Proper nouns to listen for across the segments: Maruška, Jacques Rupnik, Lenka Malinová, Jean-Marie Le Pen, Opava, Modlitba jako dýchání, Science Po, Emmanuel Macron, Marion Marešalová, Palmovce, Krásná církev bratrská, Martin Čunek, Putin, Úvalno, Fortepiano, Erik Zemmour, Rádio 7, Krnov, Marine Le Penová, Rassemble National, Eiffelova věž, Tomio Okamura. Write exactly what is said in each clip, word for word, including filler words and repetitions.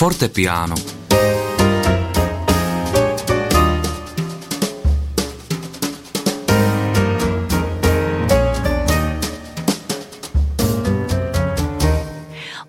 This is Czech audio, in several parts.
Fortepiano.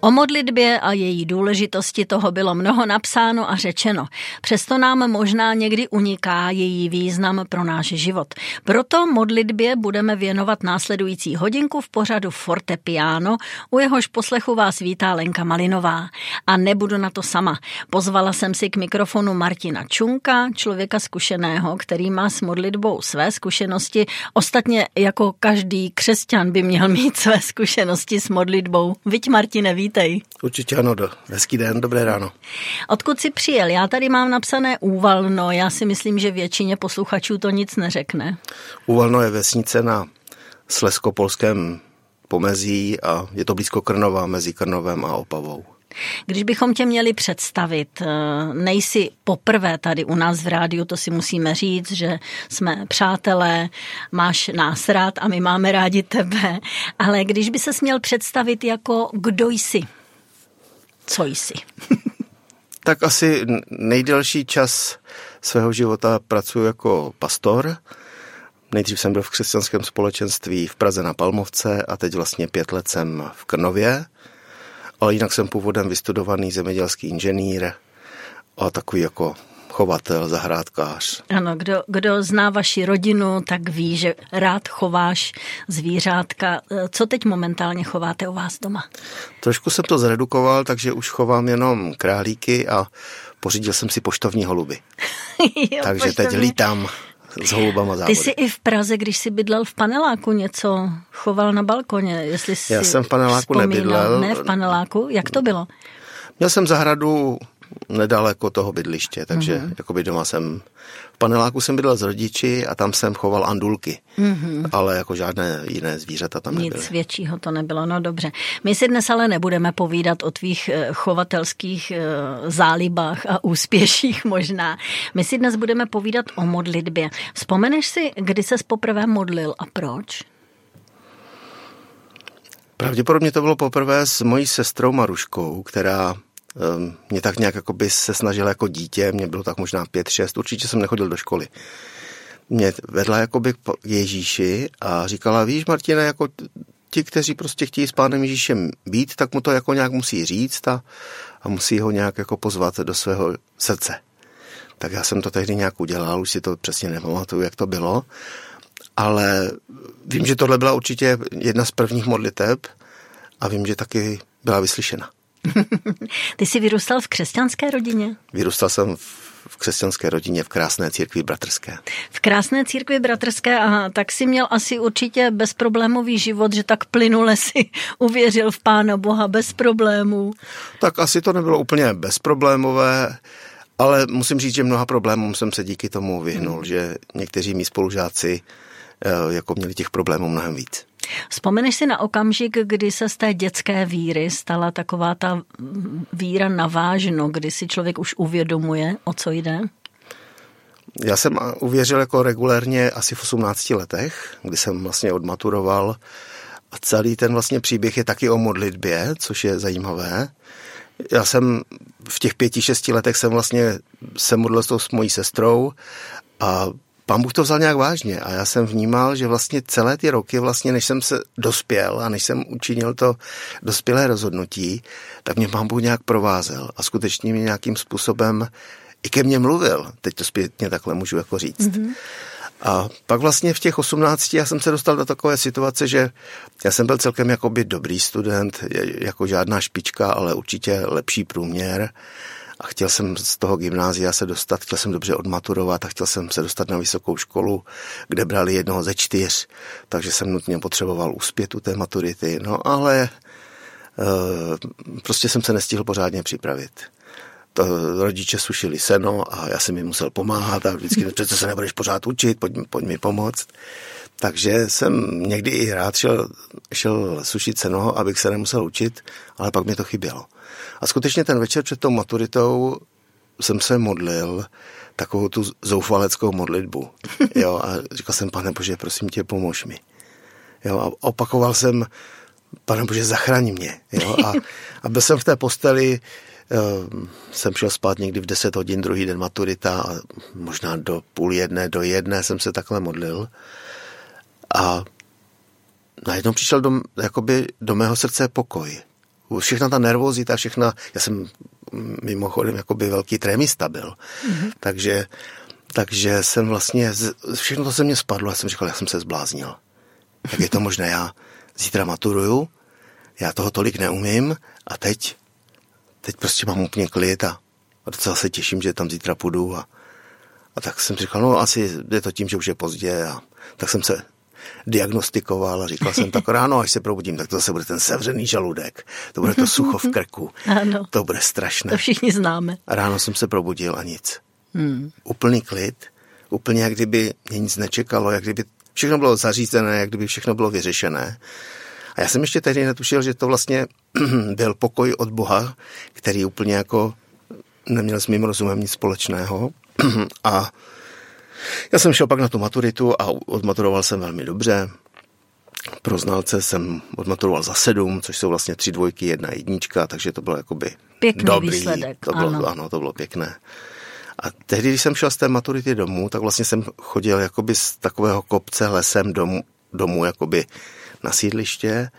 O modlitbě a její důležitosti toho bylo mnoho napsáno a řečeno. Přesto nám možná někdy uniká její význam pro náš život. Proto modlitbě budeme věnovat následující hodinku v pořadu Fortepiano, u jehož poslechu vás vítá Lenka Malinová. A nebudu na to sama. Pozvala jsem si k mikrofonu Martina Čunka, člověka zkušeného, který má s modlitbou své zkušenosti. Ostatně jako každý křesťan by měl mít své zkušenosti s modlitbou. Viď, Martine, víte? Určitě ano, do. Hezký den, dobré ráno. Odkud jsi přijel? Já tady mám napsané Úvalno, já si myslím, že většině posluchačů to nic neřekne. Úvalno je vesnice na slezsko-polském pomezí a je to blízko Krnova, mezi Krnovem a Opavou. Když bychom tě měli představit, nejsi poprvé tady u nás v rádiu, to si musíme říct, že jsme přátelé, máš nás rád a my máme rádi tebe, ale když by ses měl představit jako kdo jsi, co jsi? Tak asi nejdelší čas svého života pracuji jako pastor. Nejdřív jsem byl v křesťanském společenství v Praze na Palmovce a teď vlastně pět let jsem v Krnově. Ale jinak jsem původem vystudovaný zemědělský inženýr a takový jako chovatel, zahrádkář. Ano, kdo, kdo zná vaši rodinu, tak ví, že rád chováš zvířátka. Co teď momentálně chováte u vás doma? Trošku jsem to zredukoval, takže už chovám jenom králíky a pořídil jsem si poštovní holuby. Jo, takže poštovní. Teď lítám s holubama závody. Ty jsi i v Praze, když jsi bydlel v paneláku, něco choval na balkoně, jestli jsi Já jsem v paneláku vzpomínal. Nebydlel. Ne v paneláku? Jak to bylo? Měl jsem zahradu nedaleko toho bydliště, takže mm-hmm. jakoby doma jsem... V paneláku jsem bydlel s rodiči a tam jsem choval andulky, mm-hmm. ale jako žádné jiné zvířata tam nebyly. Nic většího to nebylo, no dobře. My si dnes ale nebudeme povídat o tvých chovatelských zálibách a úspěších možná. My si dnes budeme povídat o modlitbě. Vzpomeneš si, kdy ses poprvé modlil a proč? Pravděpodobně to bylo poprvé s mojí sestrou Maruškou, která... Mě tak nějak jakoby se snažila jako dítě, mě bylo tak možná pět, šest, určitě jsem nechodil do školy. Mě vedla jakoby k Ježíši a říkala, víš, Martine, jako ti, kteří prostě chtějí s pánem Ježíšem být, tak mu to jako nějak musí říct a, a musí ho nějak jako pozvat do svého srdce. Tak já jsem to tehdy nějak udělal, už si to přesně nepamatuju, jak to bylo, ale vím, že tohle byla určitě jedna z prvních modliteb a vím, že taky byla vyslyšena. Ty jsi vyrůstal v křesťanské rodině? Vyrůstal jsem v křesťanské rodině v Krásné církvi bratrské. V Krásné církvi bratrské, aha, tak jsi měl asi určitě bezproblémový život, že tak plynule si uvěřil v Pána Boha bez problémů. Tak asi to nebylo úplně bezproblémové, ale musím říct, že mnoha problémům jsem se díky tomu vyhnul, hmm. že někteří mí spolužáci jako měli těch problémů mnohem víc. Vzpomeneš si na okamžik, kdy se z té dětské víry stala taková ta víra navážno, kdy si člověk už uvědomuje, o co jde? Já jsem uvěřil jako regulérně asi v osmnácti letech, kdy jsem vlastně odmaturoval a celý ten vlastně příběh je taky o modlitbě, což je zajímavé. Já jsem v těch pěti, šesti letech jsem vlastně se modlil s mojí sestrou a Pán Bůh to vzal nějak vážně a já jsem vnímal, že vlastně celé ty roky, vlastně než jsem se dospěl a než jsem učinil to dospělé rozhodnutí, tak mě Pán Bůh nějak provázel a skutečně mě nějakým způsobem i ke mně mluvil. Teď to zpětně takhle můžu jako říct. Mm-hmm. A pak vlastně v těch osmnácti já jsem se dostal do takové situace, že já jsem byl celkem jakoby dobrý student, jako žádná špička, ale určitě lepší průměr. A chtěl jsem z toho gymnázia se dostat, chtěl jsem dobře odmaturovat a chtěl jsem se dostat na vysokou školu, kde brali jednoho ze čtyř, takže jsem nutně potřeboval uspět u té maturity. No ale e, prostě jsem se nestihl pořádně připravit. To, rodiče sušili seno a já jsem jim musel pomáhat a vždycky přece se nebudeš pořád učit, pojď, pojď mi pomoct. Takže jsem někdy i rád šel, šel sušit seno, abych se nemusel učit, ale pak mi to chybělo. A skutečně ten večer před tou maturitou jsem se modlil takovou tu zoufaleckou modlitbu. Jo, a říkal jsem, Pane Bože, prosím tě, pomož mi. Jo, a opakoval jsem, Pane Bože, zachraň mě. Jo, a, a byl jsem v té posteli jsem šel spát někdy v deset hodin, druhý den maturita a možná do půl jedné, do jedné jsem se takhle modlil. A najednou přišel do, jakoby do mého srdce pokoj. Všechna ta nervozita, všechna, já jsem mimochodem jakoby velký trémista byl, mm-hmm. takže, takže jsem vlastně, všechno to se mě spadlo a jsem říkal, já jsem se zbláznil. Jak je to možné, já zítra maturuju, já toho tolik neumím a teď, teď prostě mám úplně klid a, a docela se těším, že tam zítra půjdu a, a tak jsem říkal, no asi je to tím, že už je pozdě a tak jsem se diagnostikoval a říkal jsem tak ráno, až se probudím, tak to zase bude ten sevřený žaludek. To bude to sucho v krku. Ano, to bude strašné. To všichni známe. A ráno jsem se probudil a nic. Hmm. Úplný klid, úplně jak kdyby mě nic nečekalo, jak kdyby všechno bylo zařízené, jak kdyby všechno bylo vyřešené. A já jsem ještě tehdy netušil, že to vlastně byl pokoj od Boha, který úplně jako neměl s mým rozumem nic společného. A já jsem šel pak na tu maturitu a odmaturoval jsem velmi dobře. Pro znalce jsem odmaturoval za sedm, což jsou vlastně tři dvojky, jedna jednička, takže to bylo jakoby pěkný dobrý výsledek. To bylo, ano. ano, to bylo pěkné. A tehdy, když jsem šel z té maturity domů, tak vlastně jsem chodil jakoby z takového kopce lesem domů, domů jakoby na sídliště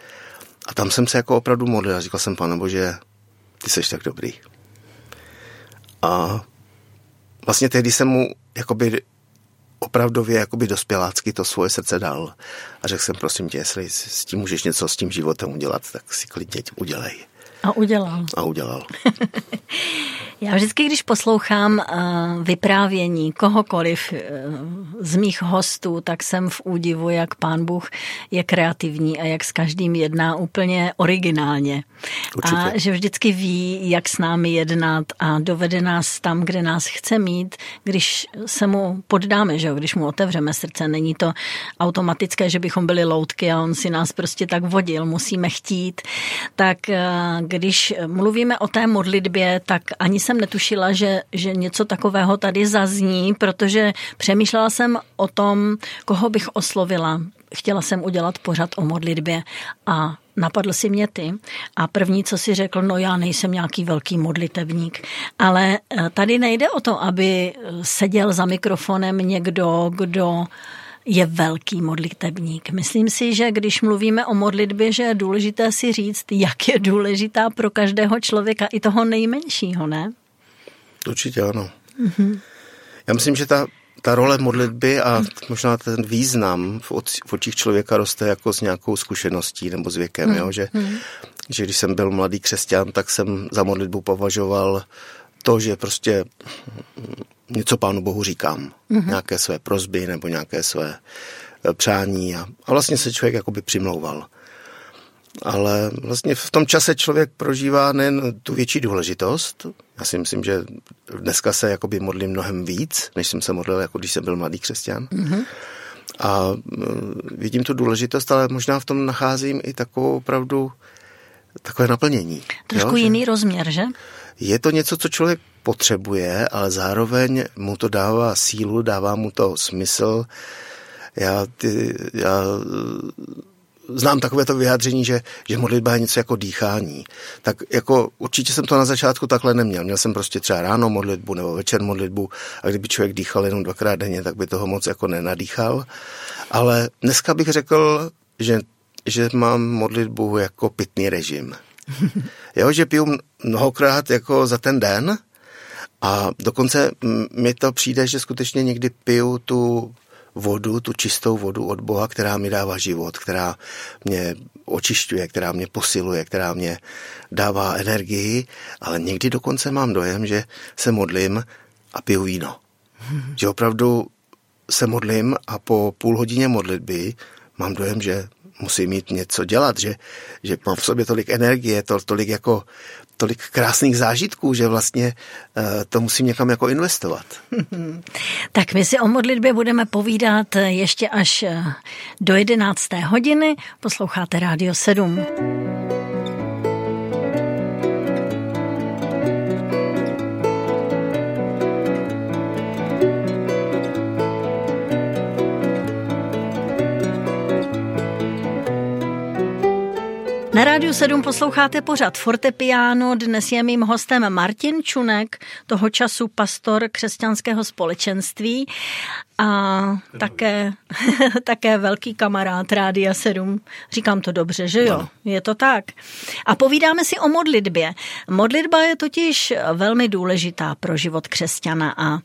a tam jsem se jako opravdu modlil a říkal jsem, Pane Bože, ty seš tak dobrý. A vlastně tehdy jsem mu jakoby opravdově jakoby dospělácky to svoje srdce dal. A řekl jsem, prosím tě, jestli s tím můžeš něco s tím životem udělat, tak si klidně udělej. A udělal. A udělal. Já vždycky, když poslouchám vyprávění kohokoliv z mých hostů, tak jsem v údivu, jak Pán Bůh je kreativní a jak s každým jedná úplně originálně. Určitě. A že vždycky ví, jak s námi jednat a dovede nás tam, kde nás chce mít, když se mu poddáme, že jo? Když mu otevřeme srdce. Není to automatické, že bychom byli loutky a on si nás prostě tak vodil, musíme chtít. Tak když mluvíme o té modlitbě, tak ani se netušila, že, že něco takového tady zazní, protože přemýšlela jsem o tom, koho bych oslovila. Chtěla jsem udělat pořad o modlitbě a napadl si mě ty. A první, co si řekl, no já nejsem nějaký velký modlitevník, ale tady nejde o to, aby seděl za mikrofonem někdo, kdo je velký modlitebník. Myslím si, že když mluvíme o modlitbě, že je důležité si říct, jak je důležitá pro každého člověka, i toho nejmenšího, ne? Určitě ano. Mm-hmm. Já myslím, že ta, ta role modlitby a možná ten význam v, oč, v očích člověka roste jako s nějakou zkušeností nebo s věkem, mm-hmm. jo? Že, mm-hmm. že když jsem byl mladý křesťan, tak jsem za modlitbu považoval to, že prostě něco Pánu Bohu říkám, mm-hmm. nějaké své prosby nebo nějaké své přání a, a vlastně se člověk jakoby přimlouval. Ale vlastně v tom čase člověk prožívá nejen tu větší důležitost, já si myslím, že dneska se jakoby modlím mnohem víc, než jsem se modlil, jako když jsem byl mladý křesťan. Mm-hmm. A vidím tu důležitost, ale možná v tom nacházím i takovou opravdu takové naplnění. Trošku jo, jiný že? rozměr, že? Je to něco, co člověk potřebuje, ale zároveň mu to dává sílu, dává mu to smysl. Já, ty, já znám takovéto vyjádření, že, že modlitba je něco jako dýchání. Tak jako určitě jsem to na začátku takhle neměl. Měl jsem prostě třeba ráno modlitbu nebo večer modlitbu a kdyby člověk dýchal jenom dvakrát denně, tak by toho moc jako nenadýchal. Ale dneska bych řekl, že, že mám modlitbu jako pitný režim. Jo, že piju mnohokrát jako za ten den a dokonce mi to přijde, že skutečně někdy piju tu vodu, tu čistou vodu od Boha, která mi dává život, která mě očišťuje, která mě posiluje, která mě dává energii, ale někdy dokonce mám dojem, že se modlím a piju víno. Že opravdu se modlím a po půl hodině modlitby mám dojem, že musím mít něco dělat, že, že mám v sobě tolik energie, to, tolik, jako, tolik krásných zážitků, že vlastně to musím někam jako investovat. Tak my si o modlitbě budeme povídat ještě až do jedenácté hodiny. Posloucháte Rádio sedm. Na Rádiu sedm posloucháte pořad Fortepiano, dnes je mým hostem Martin Čunek, toho času pastor křesťanského společenství a také, také velký kamarád Rádia sedm. Říkám to dobře, že jo? Je to tak. A povídáme si o modlitbě. Modlitba je totiž velmi důležitá pro život křesťana a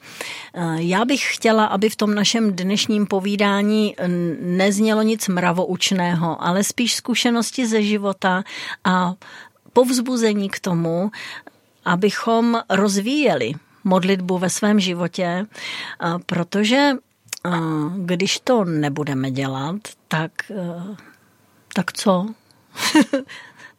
já bych chtěla, aby v tom našem dnešním povídání neznělo nic mravoučného, ale spíš zkušenosti ze života a povzbuzení k tomu, abychom rozvíjeli modlitbu ve svém životě, protože když to nebudeme dělat, tak, tak co?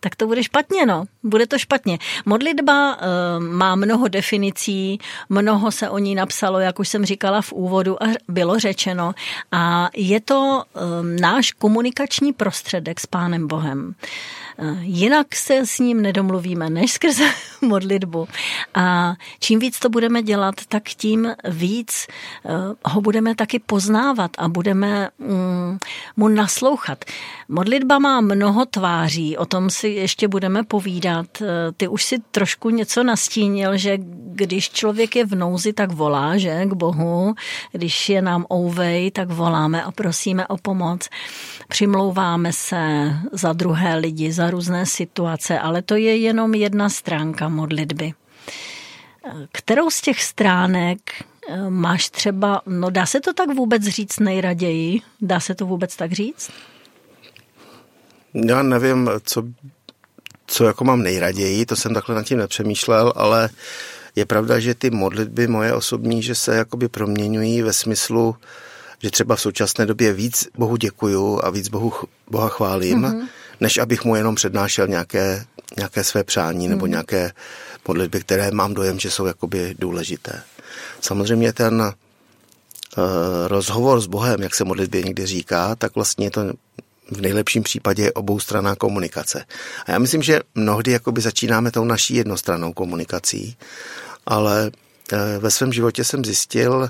Tak to bude špatně, no. Bude to špatně. Modlitba e, má mnoho definicí, mnoho se o ní napsalo, jak už jsem říkala v úvodu a bylo řečeno. A je to e, náš komunikační prostředek s Pánem Bohem. E, jinak se s ním nedomluvíme, než skrze modlitbu. A čím víc to budeme dělat, tak tím víc e, ho budeme taky poznávat a budeme mm, mu naslouchat. Modlitba má mnoho tváří, o tom si ještě budeme povídat. Ty už si trošku něco nastínil, že když člověk je v nouzi, tak volá, že, k Bohu. Když je nám ouvej, tak voláme a prosíme o pomoc. Přimlouváme se za druhé lidi, za různé situace, ale to je jenom jedna stránka modlitby. Kterou z těch stránek máš třeba, no dá se to tak vůbec říct nejraději? Dá se to vůbec tak říct? Já nevím, co, co jako mám nejraději, to jsem takhle nad tím nepřemýšlel, ale je pravda, že ty modlitby moje osobní, že se jakoby proměňují ve smyslu, že třeba v současné době víc Bohu děkuju a víc Bohu, Boha chválím, mm-hmm. než abych mu jenom přednášel nějaké, nějaké své přání mm-hmm. nebo nějaké modlitby, které mám dojem, že jsou jakoby důležité. Samozřejmě ten uh, rozhovor s Bohem, jak se modlitbě někdy říká, tak vlastně to v nejlepším případě oboustranná komunikace. A já myslím, že mnohdy jakoby začínáme tou naší jednostrannou komunikací, ale ve svém životě jsem zjistil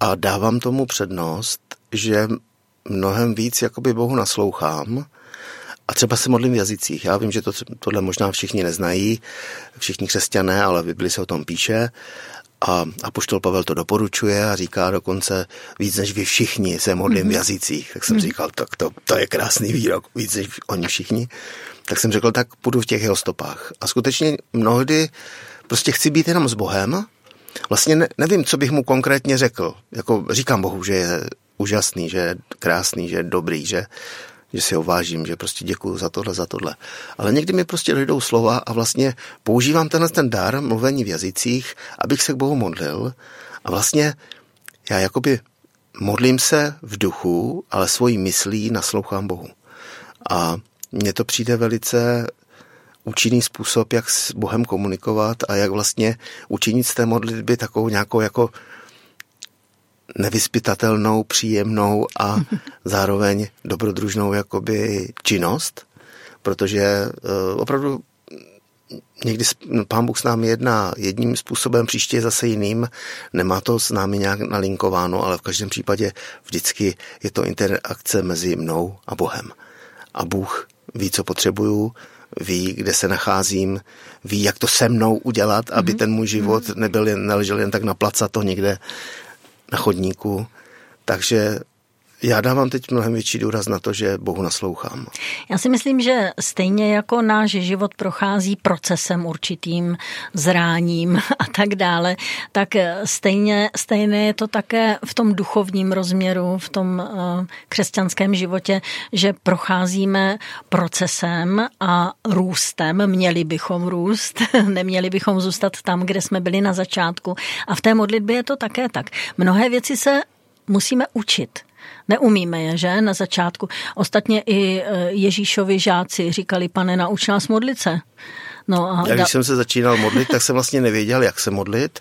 a dávám tomu přednost, že mnohem víc jakoby Bohu naslouchám a třeba se modlím v jazycích. Já vím, že to, tohle možná všichni neznají, všichni křesťané, ale v Bibli se o tom píše. A apoštol Pavel to doporučuje a říká dokonce víc než vy všichni se modlím mm-hmm. v jazycích. Tak jsem mm-hmm. říkal, tak to, to je krásný výrok, víc než oni všichni. Tak jsem řekl, tak půjdu v těch jeho stopách. A skutečně mnohdy prostě chci být jenom s Bohem. Vlastně ne, nevím, co bych mu konkrétně řekl. Jako říkám Bohu, že je úžasný, že je krásný, že je dobrý, že, že si ho vážím, že prostě děkuju za tohle, za tohle. Ale někdy mi prostě dojdou slova a vlastně používám tenhle ten dar mluvení v jazycích, abych se k Bohu modlil. A vlastně já jakoby modlím se v duchu, ale svojí myslí naslouchám Bohu. A mně to přijde velice účinný způsob, jak s Bohem komunikovat a jak vlastně učinit z té modlitby takovou nějakou jako nevyzpytatelnou, příjemnou a zároveň dobrodružnou jakoby činnost, protože uh, opravdu někdy Pán Bůh s námi jedná jedním způsobem, příště zase jiným, nemá to s námi nějak nalinkováno, ale v každém případě vždycky je to interakce mezi mnou a Bohem. A Bůh ví, co potřebuju, ví, kde se nacházím, ví, jak to se mnou udělat, aby mm-hmm. ten můj život nebyl jen, neležel jen tak na placato někde na chodníku, takže já dávám teď mnohem větší důraz na to, že Bohu naslouchám. Já si myslím, že stejně jako náš život prochází procesem určitým, zráním a tak dále, tak stejně, stejné je to také v tom duchovním rozměru, v tom křesťanském životě, že procházíme procesem a růstem, měli bychom růst, neměli bychom zůstat tam, kde jsme byli na začátku. A v té modlitbě je to také tak. Mnohé věci se musíme učit. Neumíme je, že? Na začátku. Ostatně i Ježíšovi žáci říkali, pane, nauč nás modlit se. No a Já když da... jsem se začínal modlit, tak jsem vlastně nevěděl, jak se modlit.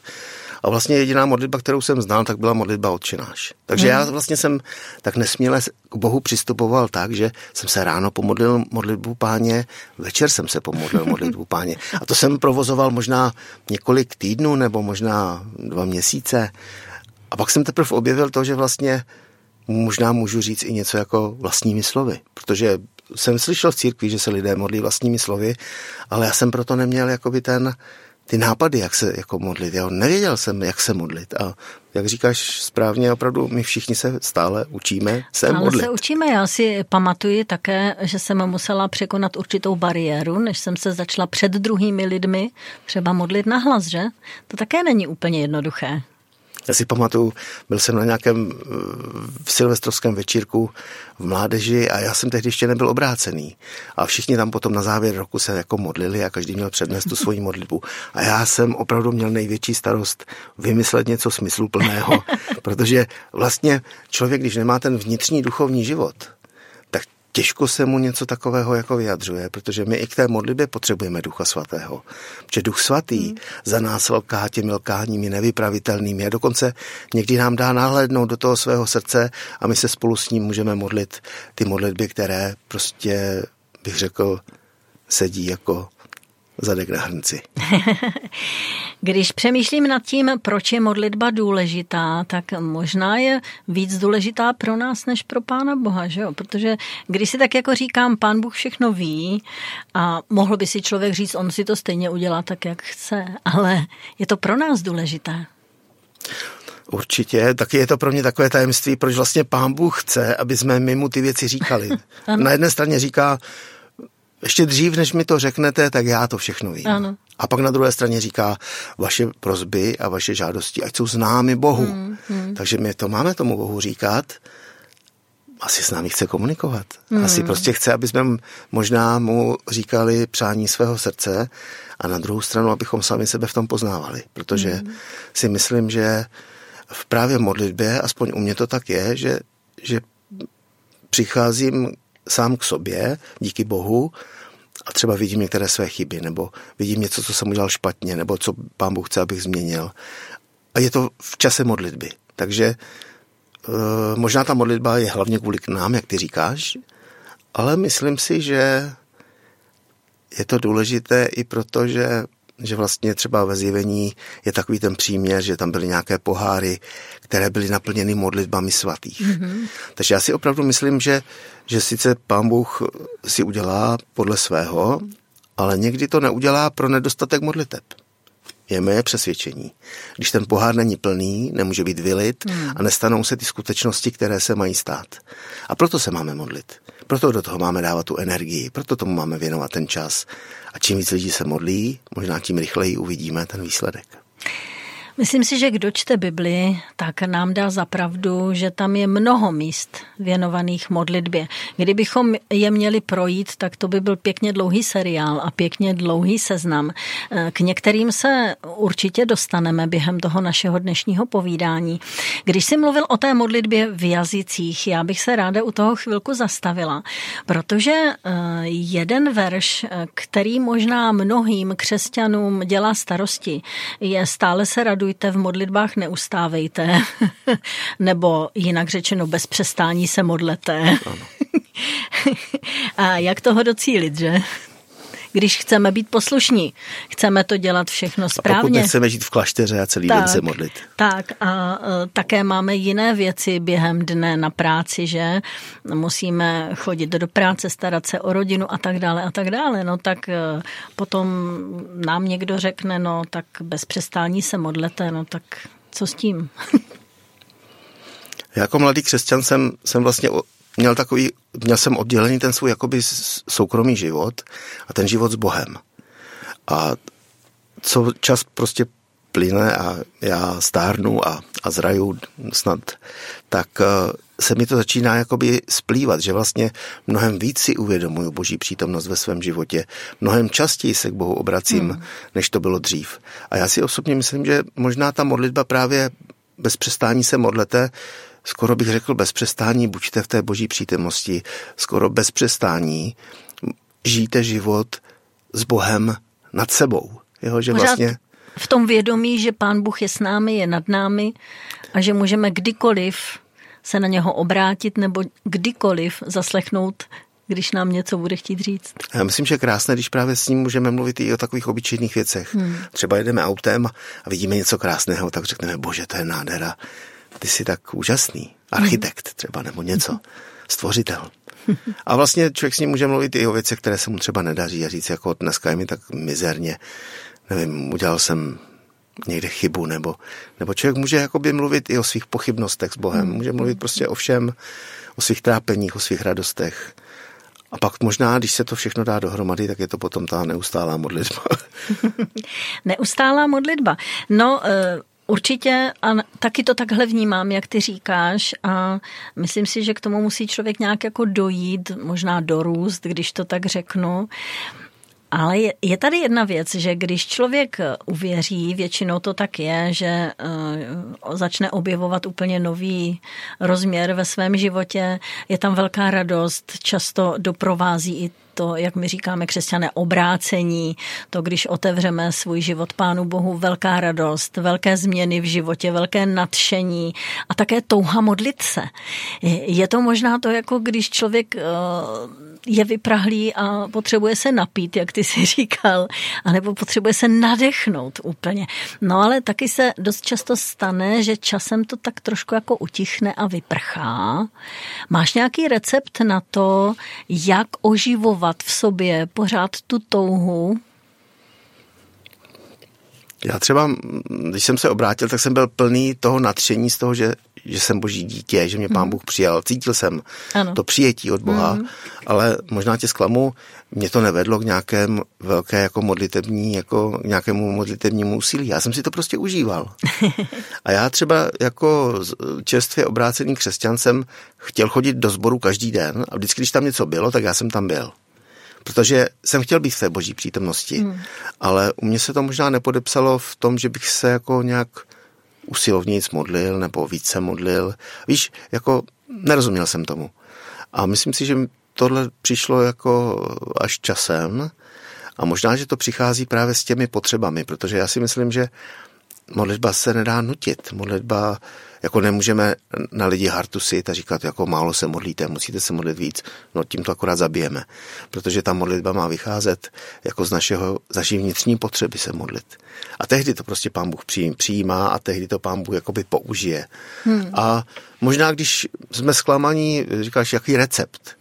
A vlastně jediná modlitba, kterou jsem znal, tak byla modlitba Otče náš. Takže hmm. já vlastně jsem tak nesměle k Bohu přistupoval tak, že jsem se ráno pomodlil modlitbu Páně, večer jsem se pomodlil modlitbu Páně. A to jsem provozoval možná několik týdnů nebo možná dva měsíce. A pak jsem teprve objevil to, že vlastně možná můžu říct i něco jako vlastními slovy, protože jsem slyšel v církvi, že se lidé modlí vlastními slovy, ale já jsem proto neměl jakoby ten, ty nápady, jak se jako modlit. Já nevěděl jsem, jak se modlit. A jak říkáš správně, opravdu my všichni se stále učíme se stále modlit. Ale se učíme. Já si pamatuji také, že jsem musela překonat určitou bariéru, než jsem se začala před druhými lidmi třeba modlit nahlas, že? To také není úplně jednoduché. Já si pamatuju, byl jsem na nějakém silvestrovském večírku v mládeži a já jsem tehdy ještě nebyl obrácený. A všichni tam potom na závěr roku se jako modlili a každý měl přednést tu svoji modlitbu. A já jsem opravdu měl největší starost vymyslet něco smysluplného, protože vlastně člověk, když nemá ten vnitřní duchovní život, tak těžko se mu něco takového jako vyjadřuje, protože my i k té modlitbě potřebujeme Ducha svatého. Protože Duch svatý hmm. za nás velká těmi lkáními nevypravitelnými a dokonce někdy nám dá náhlédnout do toho svého srdce a my se spolu s ním můžeme modlit ty modlitby, které prostě, bych řekl, sedí jako zadek na hrnci. Když přemýšlím nad tím, proč je modlitba důležitá, tak možná je víc důležitá pro nás, než pro Pána Boha, že jo? Protože když si tak jako říkám, Pán Bůh všechno ví a mohl by si člověk říct, on si to stejně udělá tak, jak chce, ale je to pro nás důležité. Určitě, taky je to pro mě takové tajemství, proč vlastně Pán Bůh chce, aby jsme my mu ty věci říkali. Na jedné straně říká, ještě dřív, než mi to řeknete, tak já to všechno vím. Ano. A pak na druhé straně říká, vaše prosby a vaše žádosti, ať jsou známy Bohu. Hmm, hmm. Takže my to máme tomu Bohu říkat, asi s námi chce komunikovat. Hmm. Asi prostě chce, aby jsme možná mu říkali přání svého srdce a na druhou stranu, abychom sami sebe v tom poznávali. Protože hmm. si myslím, že v právě modlitbě, aspoň u mě to tak je, že, že přicházím sám k sobě, díky Bohu, a třeba vidím některé své chyby, nebo vidím něco, co jsem udělal špatně, nebo co Pán Bůh chce, abych změnil. A je to v čase modlitby. Takže e, možná ta modlitba je hlavně kvůli k nám, jak ty říkáš, ale myslím si, že je to důležité i proto, že, že vlastně třeba ve Zjevení je takový ten příměr, že tam byly nějaké poháry, které byly naplněny modlitbami svatých. Mm-hmm. Takže já si opravdu myslím, že že sice Pán Bůh si udělá podle svého, ale někdy to neudělá pro nedostatek modliteb. Je mé přesvědčení. Když ten pohár není plný, nemůže být vylit a nestanou se ty skutečnosti, které se mají stát. A proto se máme modlit. Proto do toho máme dávat tu energii, proto tomu máme věnovat ten čas. A čím víc lidí se modlí, možná tím rychleji uvidíme ten výsledek. Myslím si, že kdo čte Bibli, tak nám dá za pravdu, že tam je mnoho míst věnovaných modlitbě. Kdybychom je měli projít, tak to by byl pěkně dlouhý seriál a pěkně dlouhý seznam. K některým se určitě dostaneme během toho našeho dnešního povídání. Když jsi mluvil o té modlitbě v jazycích, já bych se ráda u toho chvilku zastavila, protože jeden verš, který možná mnohým křesťanům dělá starosti, je stále se radu v modlitbách neustávejte, nebo jinak řečeno bez přestání se modlete. A jak toho docílit, že? Když chceme být poslušní, chceme to dělat všechno správně. A pokud nechceme žít v klášteře a celý tak, den se modlit. Tak a také máme jiné věci během dne na práci, že musíme chodit do práce, starat se o rodinu a tak dále a tak dále. No tak potom nám někdo řekne, no tak bez přestání se modlete, no tak co s tím? Já jako mladý křesťan jsem, jsem vlastně... O... Měl, takový, měl jsem oddělený ten svůj jakoby soukromý život a ten život s Bohem. A co čas prostě plyne a já stárnu a, a zraju snad, tak se mi to začíná jakoby splývat, že vlastně mnohem víc si uvědomuju Boží přítomnost ve svém životě. Mnohem častěji se k Bohu obracím, hmm. než to bylo dřív. A já si osobně myslím, že možná ta modlitba právě bez přestání se modlete, skoro bych řekl bez přestání, buďte v té Boží přítomnosti, skoro bez přestání žijte život s Bohem nad sebou. Jo, že vlastně... V tom vědomí, že Pán Bůh je s námi, je nad námi a že můžeme kdykoliv se na něho obrátit nebo kdykoliv zaslechnout, když nám něco bude chtít říct. Já myslím, že je krásné, když právě s ním můžeme mluvit i o takových obyčejných věcech. Hmm. Třeba jedeme autem a vidíme něco krásného, tak řekneme, Bože, to je nádhera. Ty jsi tak úžasný, architekt třeba, nebo něco, stvořitel. A vlastně člověk s ním může mluvit i o věcech, které se mu třeba nedaří a říct, jako dneska je mi tak mizerně, nevím, udělal jsem někde chybu, nebo, nebo člověk může jakoby mluvit i o svých pochybnostech s Bohem, může mluvit prostě o všem, o svých trápeních, o svých radostech. A pak možná, když se to všechno dá dohromady, tak je to potom ta neustálá modlitba. Neustálá modlitba. No, určitě a taky to takhle vnímám, jak ty říkáš, a myslím si, že k tomu musí člověk nějak jako dojít, možná dorůst, když to tak řeknu. Ale je, je tady jedna věc, že když člověk uvěří, většinou to tak je, že uh, začne objevovat úplně nový rozměr ve svém životě, je tam velká radost, často doprovází i to, jak my říkáme křesťané, obrácení, to, když otevřeme svůj život Pánu Bohu, velká radost, velké změny v životě, velké nadšení a také touha modlit se. Je to možná to, jako když člověk je vyprahlý a potřebuje se napít, jak ty jsi říkal, anebo potřebuje se nadechnout úplně. No ale taky se dost často stane, že časem to tak trošku jako utichne a vyprchá. Máš nějaký recept na to, jak oživovat v sobě pořád tu touhu? Já třeba, když jsem se obrátil, tak jsem byl plný toho nadšení z toho, že, že jsem Boží dítě, že mě Pán Bůh přijal. Cítil jsem ano. to přijetí od Boha, mm. ale možná tě zklamu, mě to nevedlo k nějakém velké jako modlitební, jako nějakému modlitebnímu úsilí. Já jsem si to prostě užíval. A já třeba jako čerstvě obrácený křesťan jsem chtěl chodit do sboru každý den a vždycky, když tam něco bylo, tak já jsem tam byl. Protože jsem chtěl být v té Boží přítomnosti, hmm. ale u mě se to možná nepodepsalo v tom, že bych se jako nějak usilovnějc modlil nebo více modlil. Víš, jako nerozuměl jsem tomu. A myslím si, že tohle přišlo jako až časem a možná, že to přichází právě s těmi potřebami, protože já si myslím, že modlitba se nedá nutit. Modlitba, jako nemůžeme na lidi hartusit a říkat, jako málo se modlíte, musíte se modlit víc, no tím to akorát zabijeme. Protože ta modlitba má vycházet jako z našeho, z naší vnitřní potřeby se modlit. A tehdy to prostě Pán Bůh přijímá a tehdy to Pán Bůh jakoby použije. Hmm. A možná, když jsme zklamaní, říkáš, jaký recept?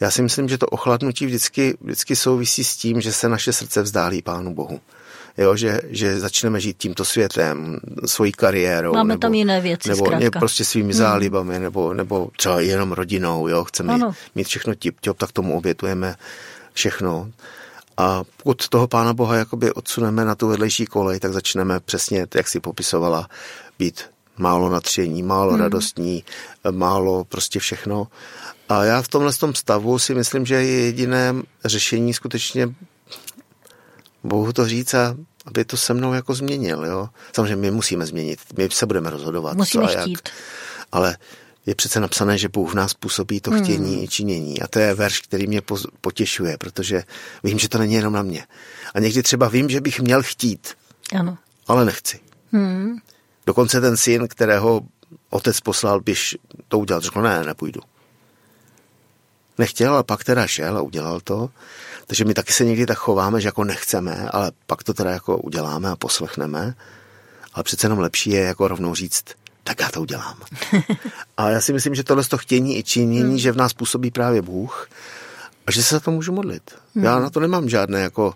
Já si myslím, že to ochladnutí vždycky, vždycky souvisí s tím, že se naše srdce vzdálí Pánu Bohu. Jo, že, že začneme žít tímto světem, svojí kariérou. Máme nebo, tam jiné věci, nebo zkrátka. Prostě svými zálibami, hmm. nebo, nebo třeba jenom rodinou, jo, chceme ano. mít všechno tip-top, tak tomu obětujeme všechno. A pokud toho Pána Boha jakoby odsuneme na tu vedlejší kolej, tak začneme přesně, jak jsi popisovala, být málo natření, málo hmm. radostní, málo prostě všechno. A já v tomhle tom stavu si myslím, že je jediné řešení skutečně Bohu to říct a aby to se mnou jako změnil, jo. Samozřejmě my musíme změnit, my se budeme rozhodovat. Musíme co a jak. Chtít. Ale je přece napsané, že Bůh v nás působí to chtění hmm. i činění. A to je verš, který mě potěšuje, protože vím, že to není jenom na mě. A někdy třeba vím, že bych měl chtít, ano. ale nechci. Hmm. Dokonce ten syn, kterého otec poslal, běž to udělat, řekl, ne, nepůjdu. Nechtěl a pak teda šel a udělal to. Takže my taky se někdy tak chováme, že jako nechceme, ale pak to teda jako uděláme a poslechneme. Ale přece jenom lepší je jako rovnou říct, tak já to udělám. A já si myslím, že tohle to chtění i činění, hmm. že v nás působí právě Bůh a že se za to můžu modlit. Hmm. Já na to nemám žádné jako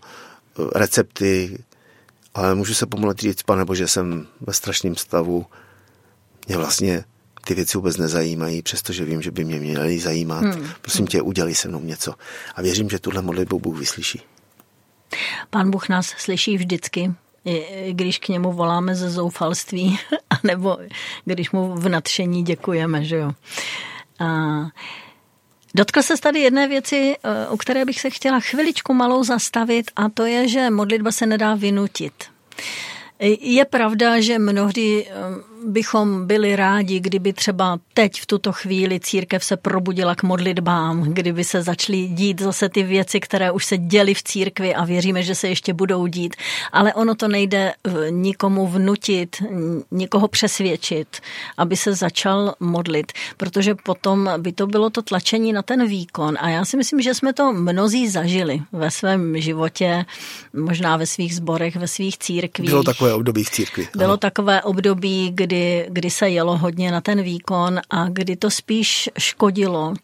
recepty, ale můžu se pomalu říct, Pane Bože, jsem ve strašném stavu. Mě vlastně ty věci vůbec nezajímají, přestože vím, že by mě měly zajímat. Hmm. Prosím tě, udělej se mnou něco. A věřím, že tuhle modlitbu Bůh vyslyší. Pán Bůh nás slyší vždycky, když k němu voláme ze zoufalství, anebo když mu v nadšení děkujeme, že jo. A dotkl se tady jedné věci, o které bych se chtěla chviličku malou zastavit, a to je, že modlitba se nedá vynutit. Je pravda, že mnohdy bychom byli rádi, kdyby třeba teď v tuto chvíli církev se probudila k modlitbám, kdyby se začaly dít zase ty věci, které už se děly v církvi a věříme, že se ještě budou dít. Ale ono to nejde nikomu vnutit, nikoho přesvědčit, aby se začal modlit, protože potom by to bylo to tlačení na ten výkon. A já si myslím, že jsme to mnozí zažili ve svém životě, možná ve svých sborech, ve svých církvích. Bylo takové období v církvi. Bylo ano. takové období, kdy Kdy, kdy se jelo hodně na ten výkon a kdy to spíš škodilo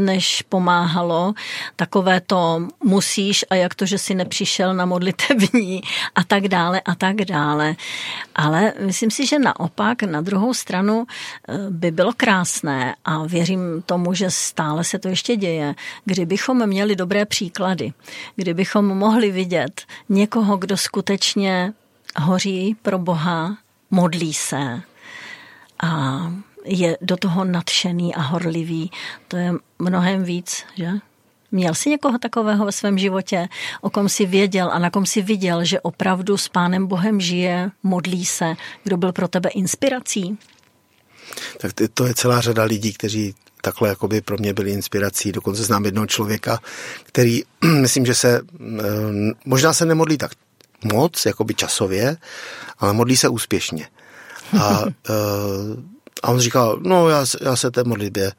než pomáhalo. Takové to musíš a jak to, že jsi nepřišel na modlitební a tak dále a tak dále. Ale myslím si, že naopak na druhou stranu by bylo krásné a věřím tomu, že stále se to ještě děje, kdybychom měli dobré příklady, kdybychom mohli vidět někoho, kdo skutečně hoří pro Boha, modlí se a je do toho nadšený a horlivý. To je mnohem víc, že? Měl jsi někoho takového ve svém životě, o kom jsi věděl a na kom jsi viděl, že opravdu s Pánem Bohem žije, modlí se, kdo byl pro tebe inspirací? Tak to je celá řada lidí, kteří takhle jakoby pro mě byli inspirací. Dokonce znám jednoho člověka, který, myslím, že se možná se nemodlí tak moc, jakoby časově, ale modlí se úspěšně. A, a on říkal, no já, já se té modlitbě,